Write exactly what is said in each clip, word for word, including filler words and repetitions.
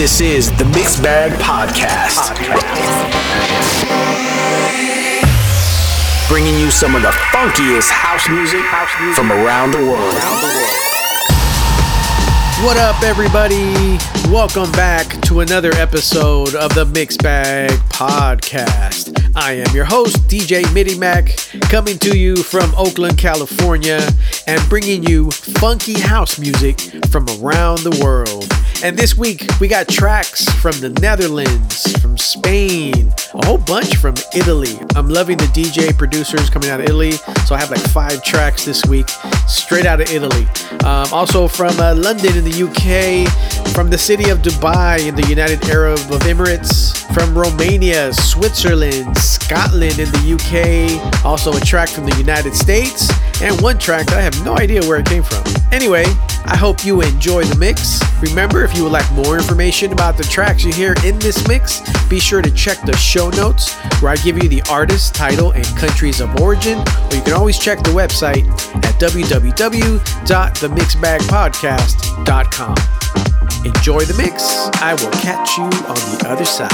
This is the Mixed Bag Podcast. Podcast. Bringing you some of the funkiest house music, house music from around the world. What up, everybody? Welcome back to another episode of the Mixed Bag Podcast. I am your host, D J MIDIMACK, coming to you from Oakland, California, and bringing you funky house music from around the world. And this week, we got tracks from the Netherlands, from Spain, a whole bunch from Italy. I'm loving the D J producers coming out of Italy, so I have like five tracks this week, straight out of Italy. Um, also from uh, London in the U K, from the city of Dubai in the United Arab Emirates, from Romania, Switzerland, Scotland in the U K, also a track from the United States, and one track that I have no idea where it came from. Anyway, I hope you enjoy the mix. Remember, if you would like more information about the tracks you hear in this mix, be sure to check the show notes where I give you the artist, title, and countries of origin, or you can always check the website at w w w dot the mixed bag podcast dot com. Enjoy the mix. I will catch you on the other side.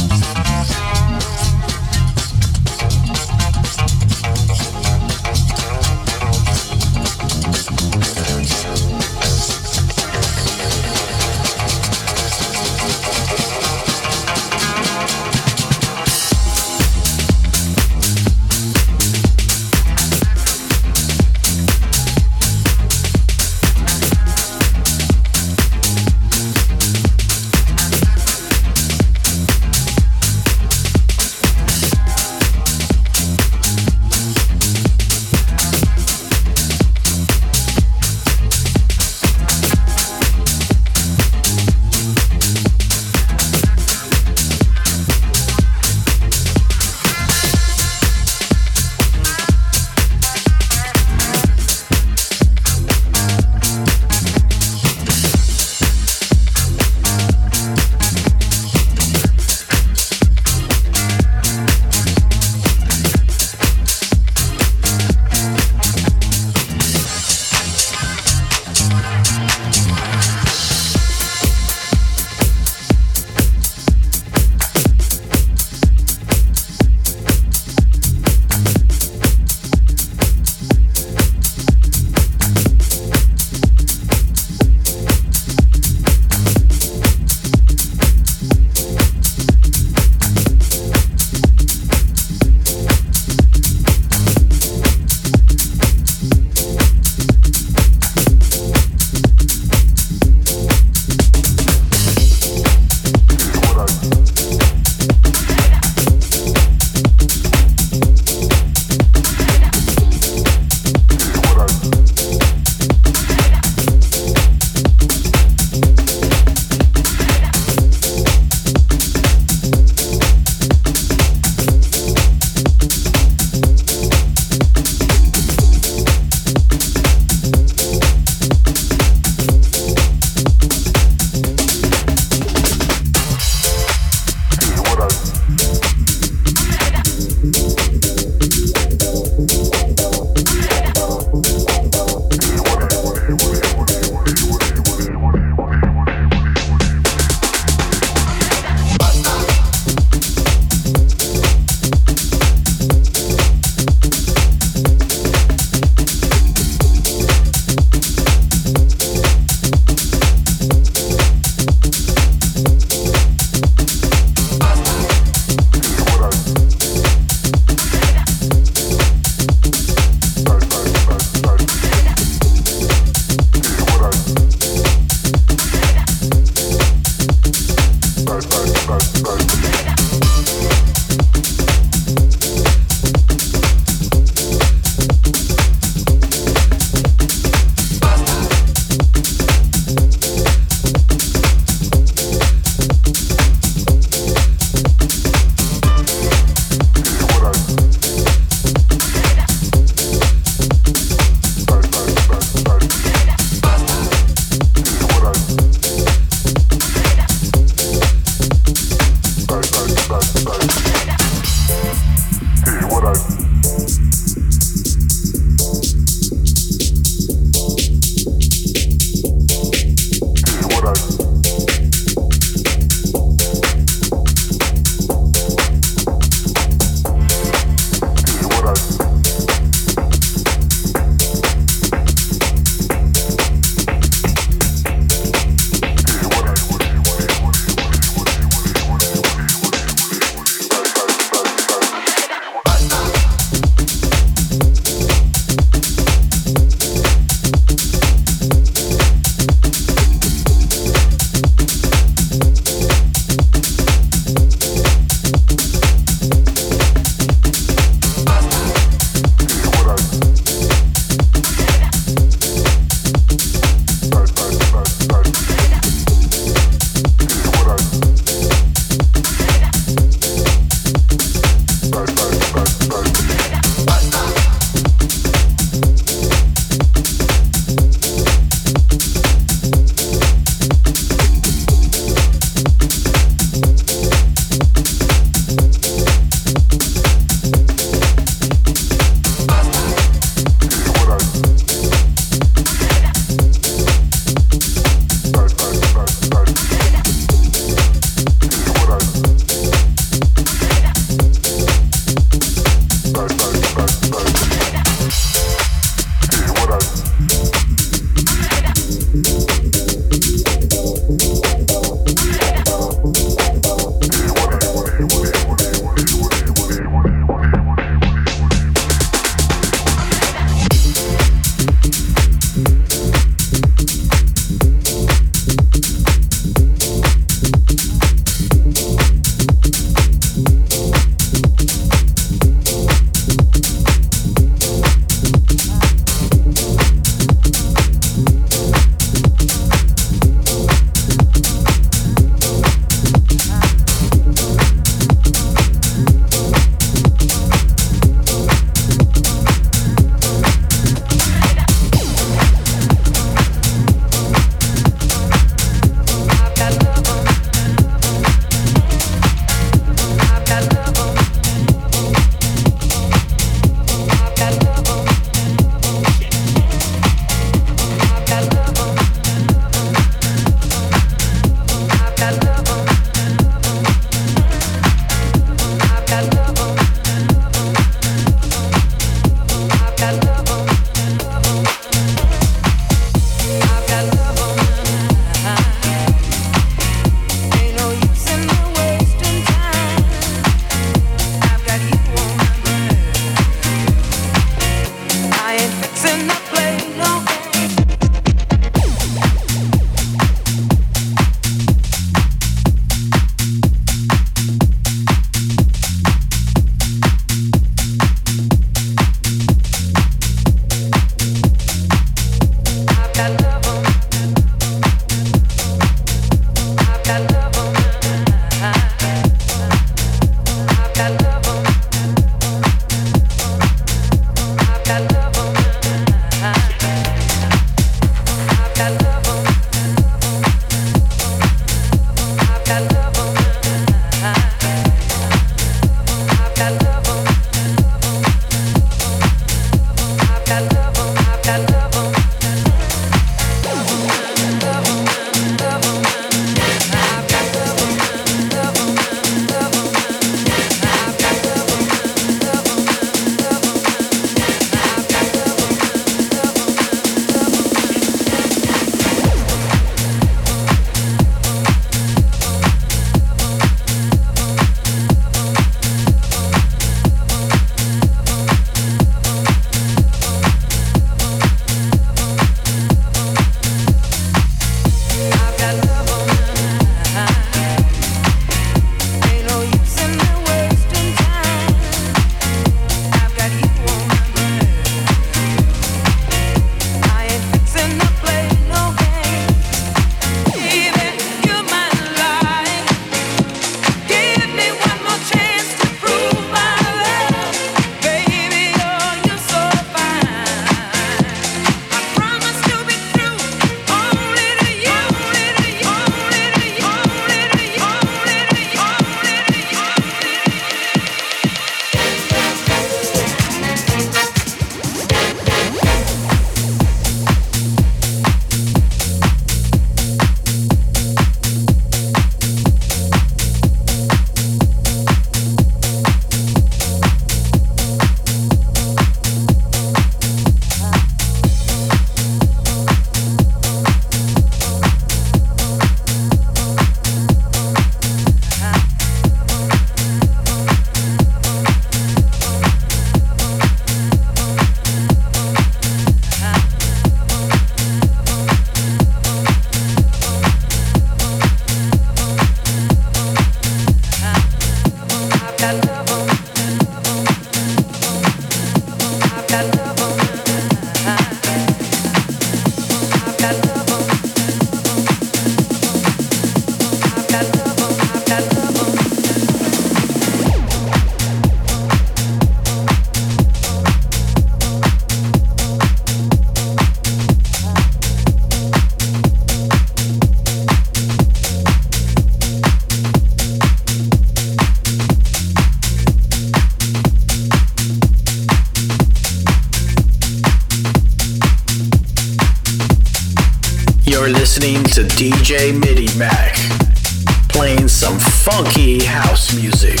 Listening to D J MIDIMACK, playing some funky house music.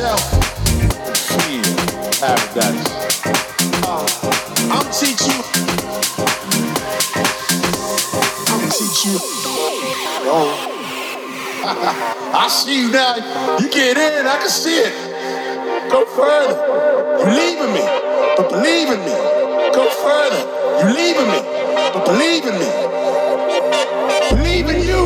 yourself feel paradise. Uh, I'm teach you. I'm teach you. Oh. I see you now. You get in, I can see it. Go further. You leaving me, but believe in me. Go further. You leaving me, but believe in me. Believe in you.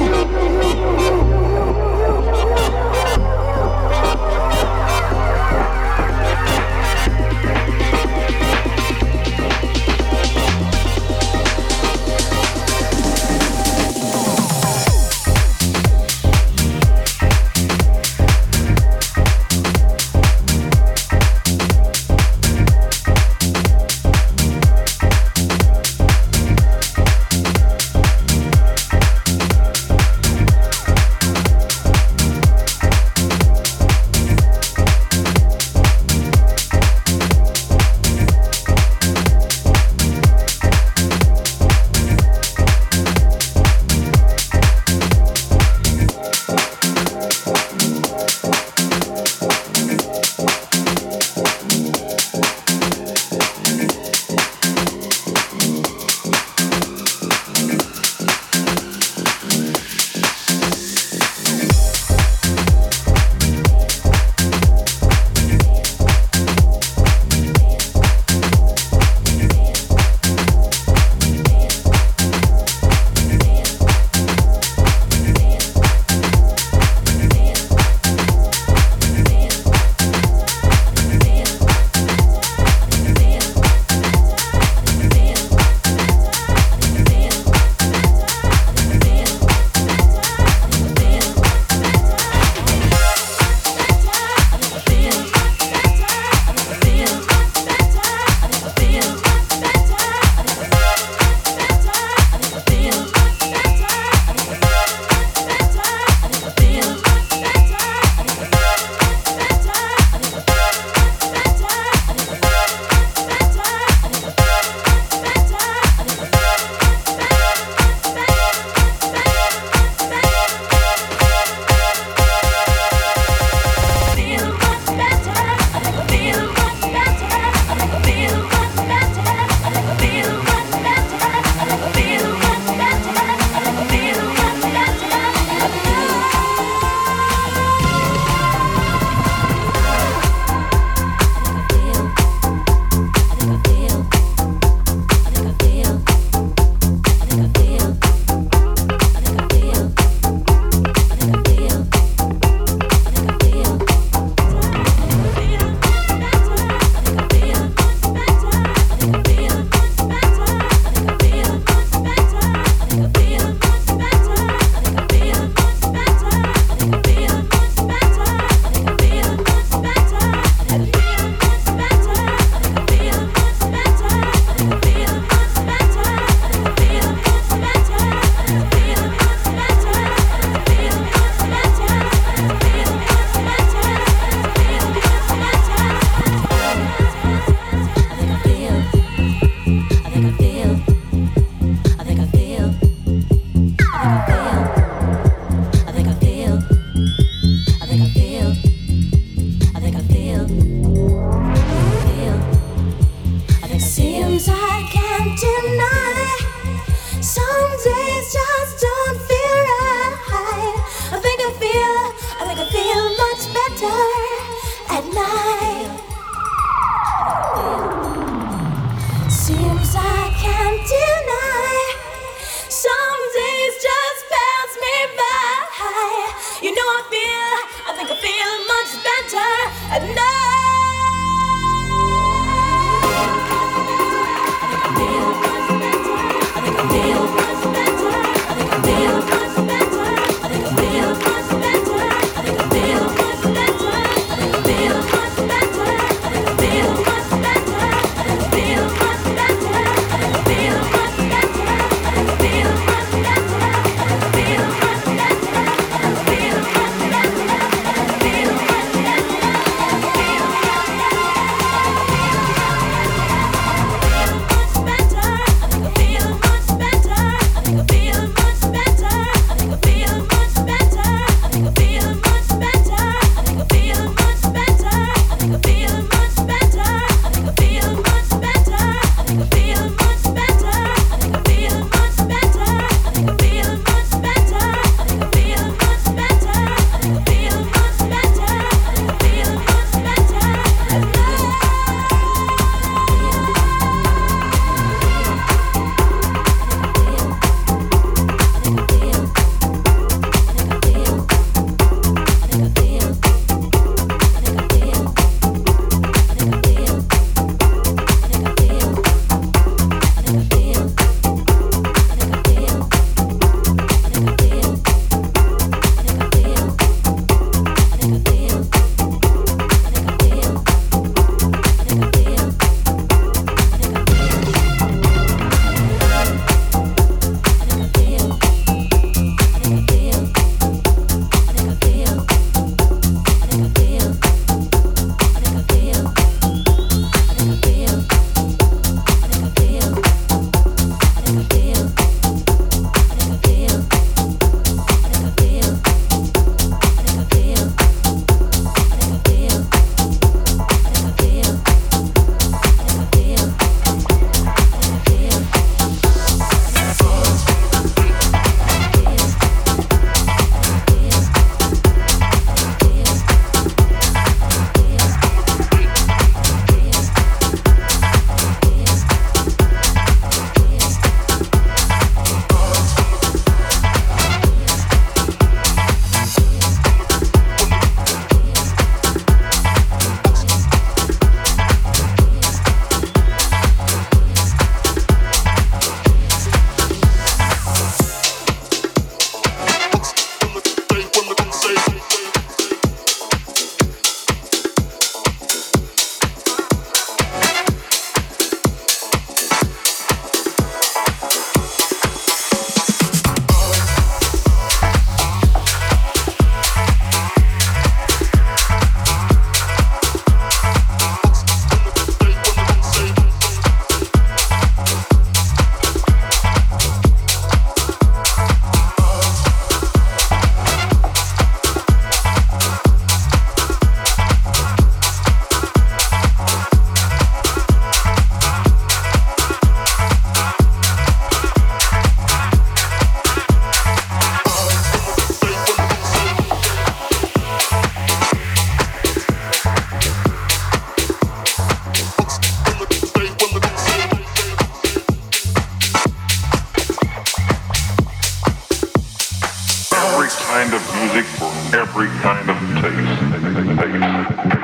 every kind of taste. Every kind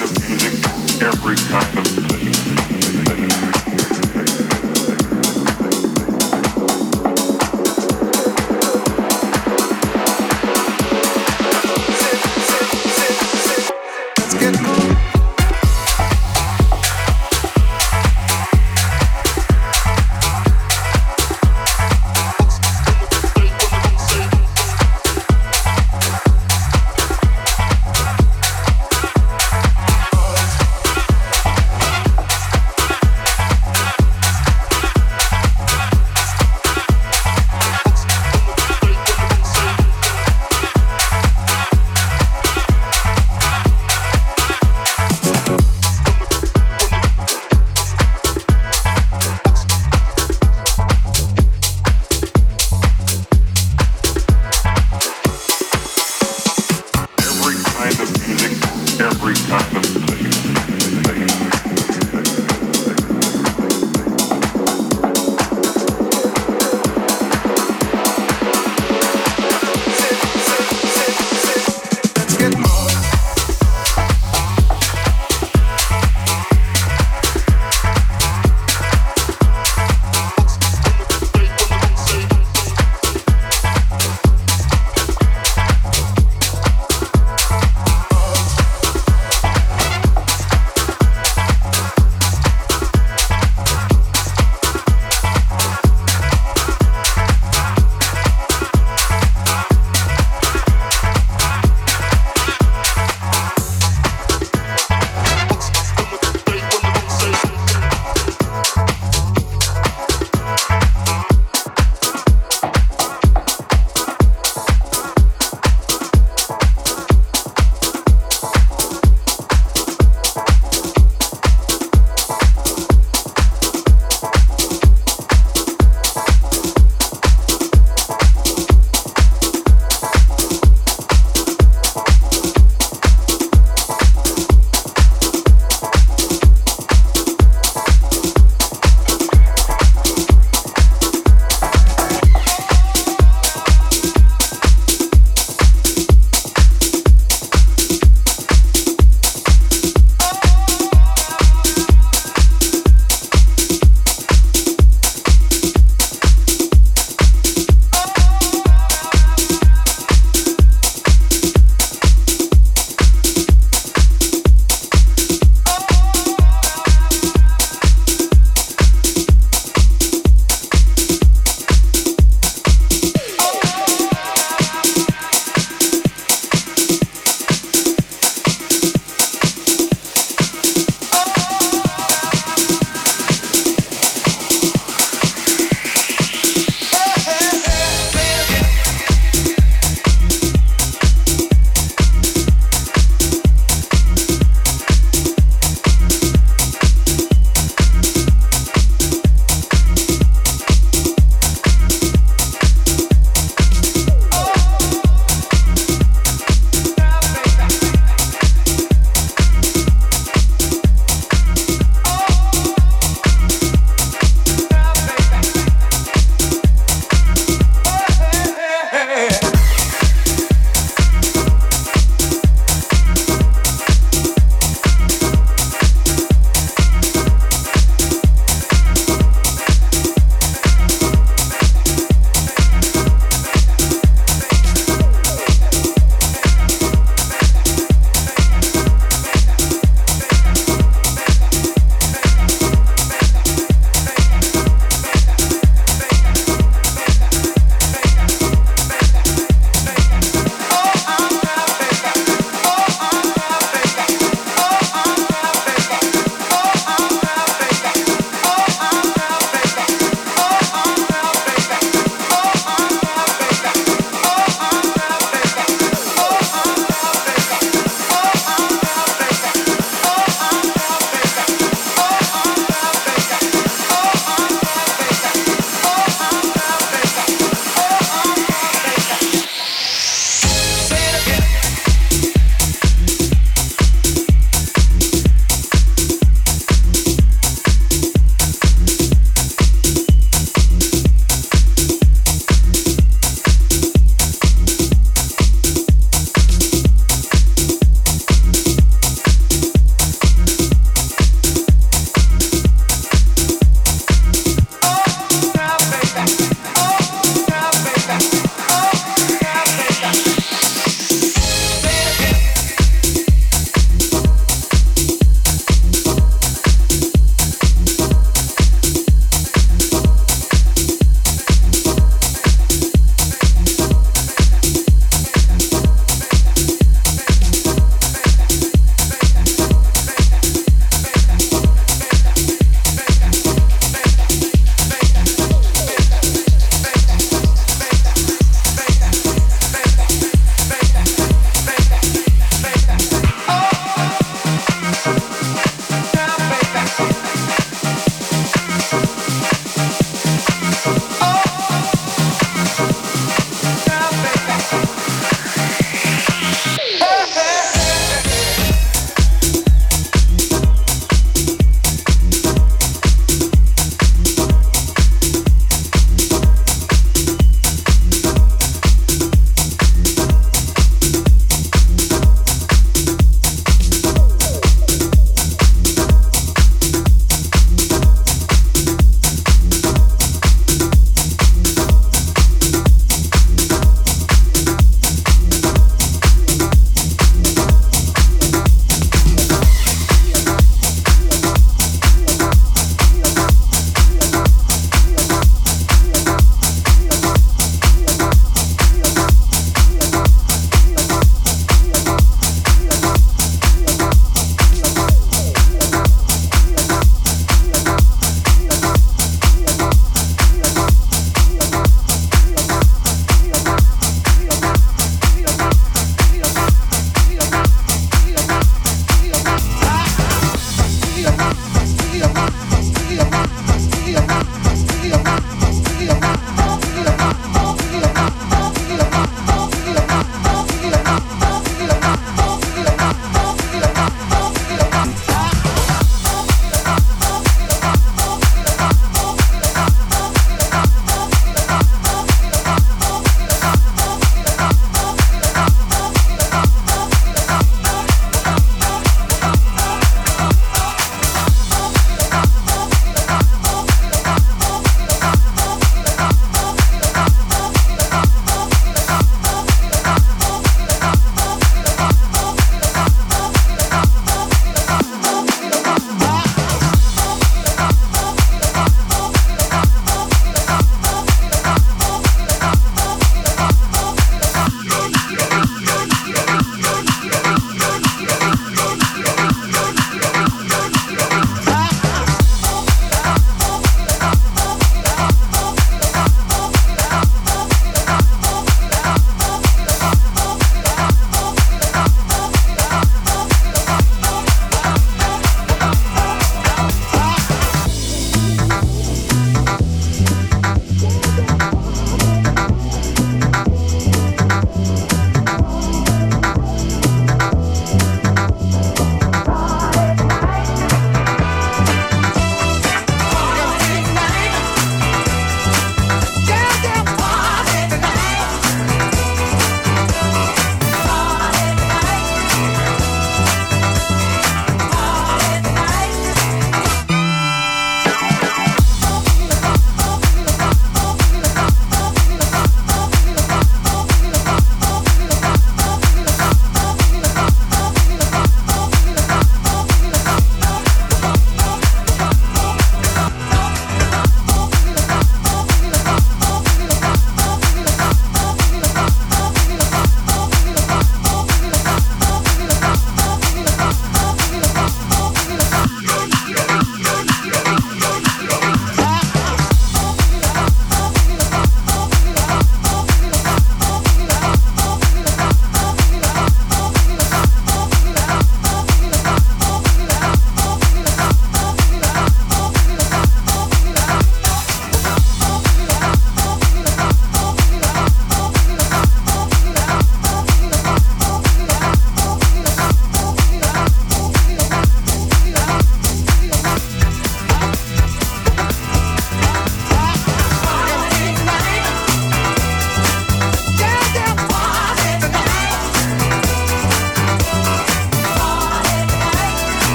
of music, every kind of taste. Let's get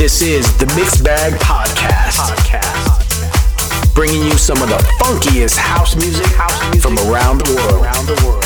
This is the Mixed Bag Podcast. Podcast. Bringing you some of the funkiest house music, house music from around the world. Around the world.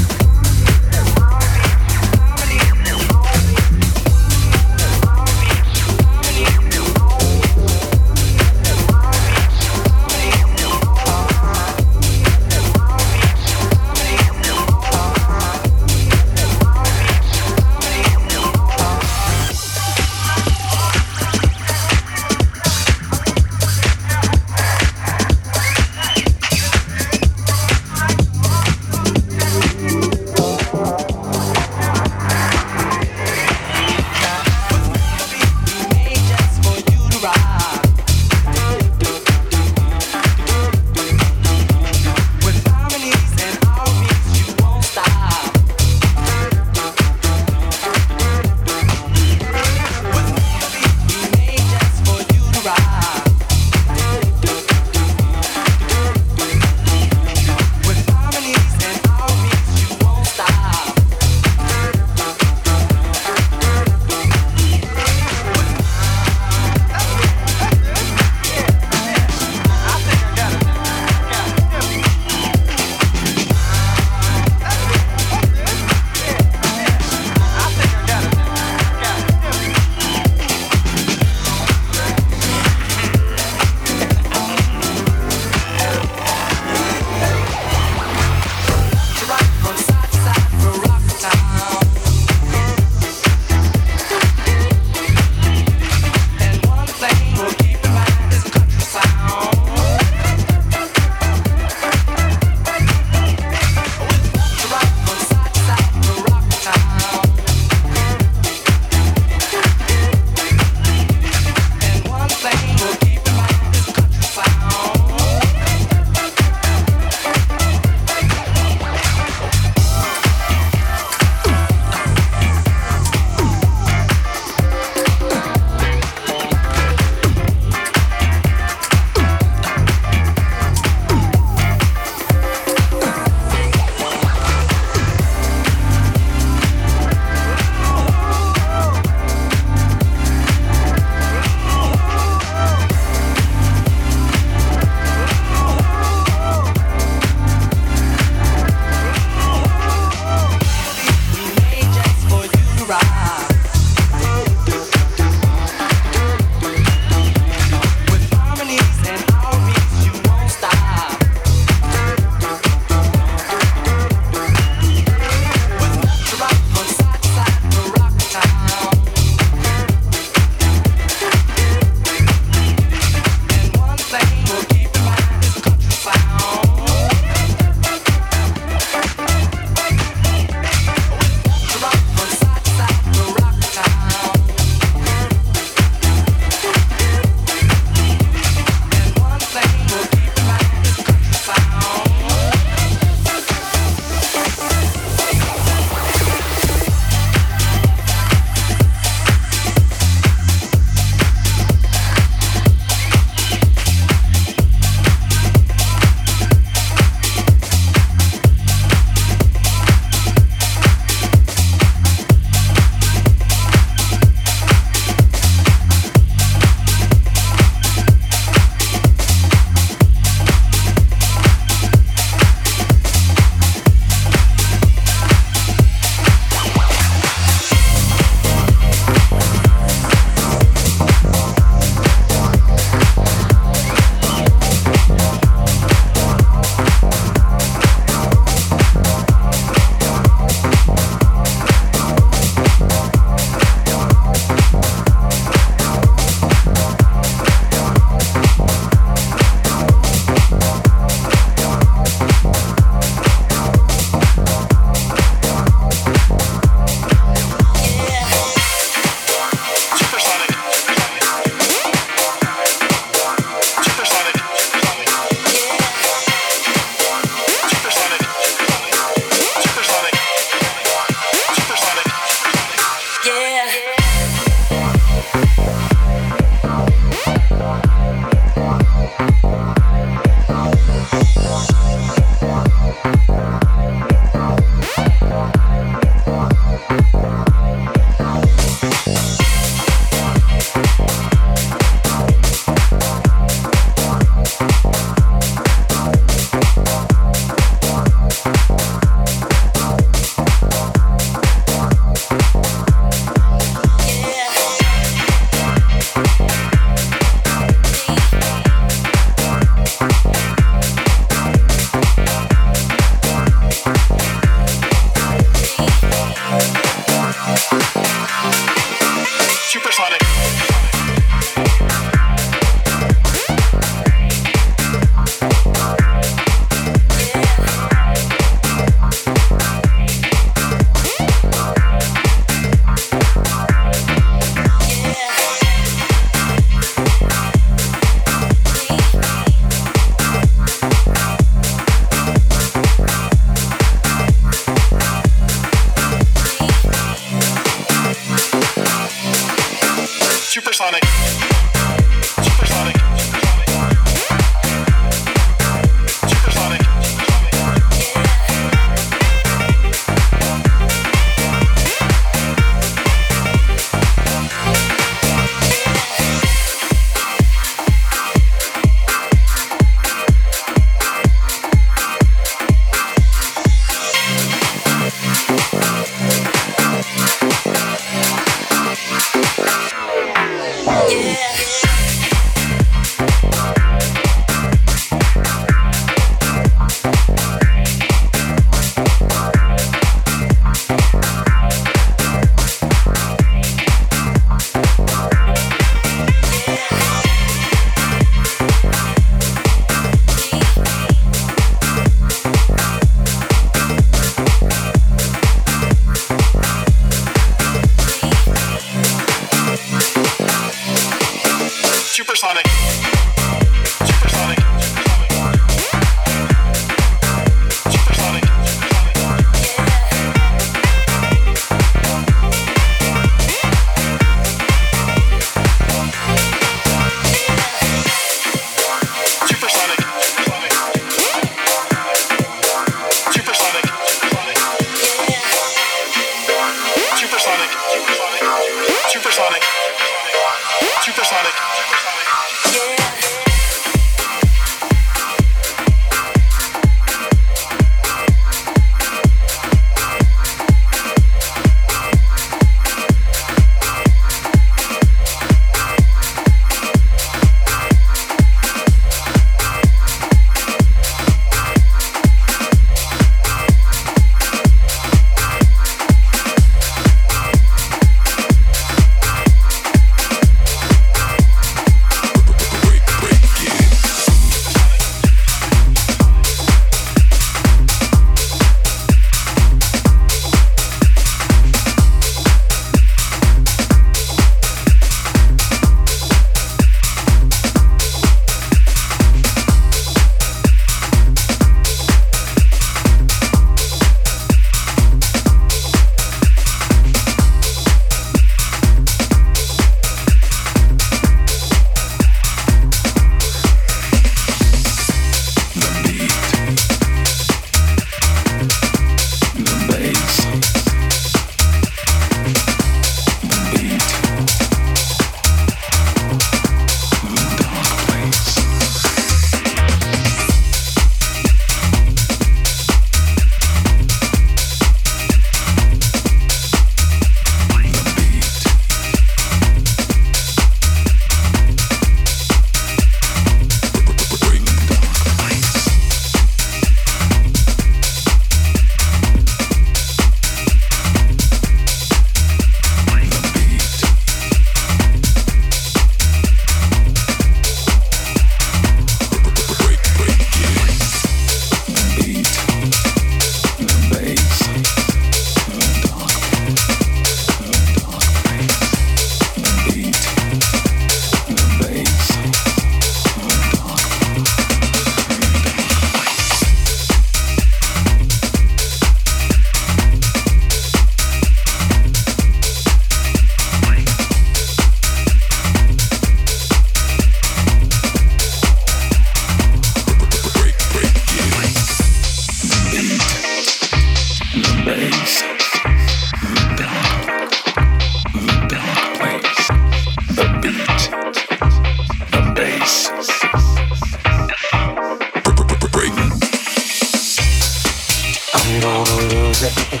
sick.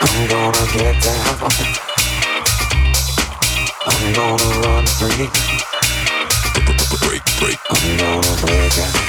I'm gonna get down. I'm gonna run free. Break, break. I'm gonna break out.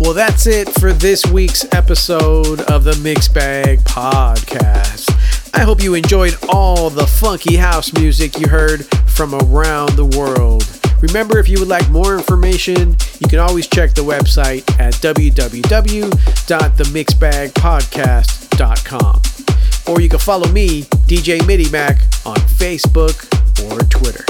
Well, that's it for this week's episode of the Mixed Bag Podcast. I hope you enjoyed all the funky house music you heard from around the world. Remember, if you would like more information, you can always check the website at w w w dot the mixed bag podcast dot com. Or you can follow me, D J MIDIMACK, on Facebook or Twitter.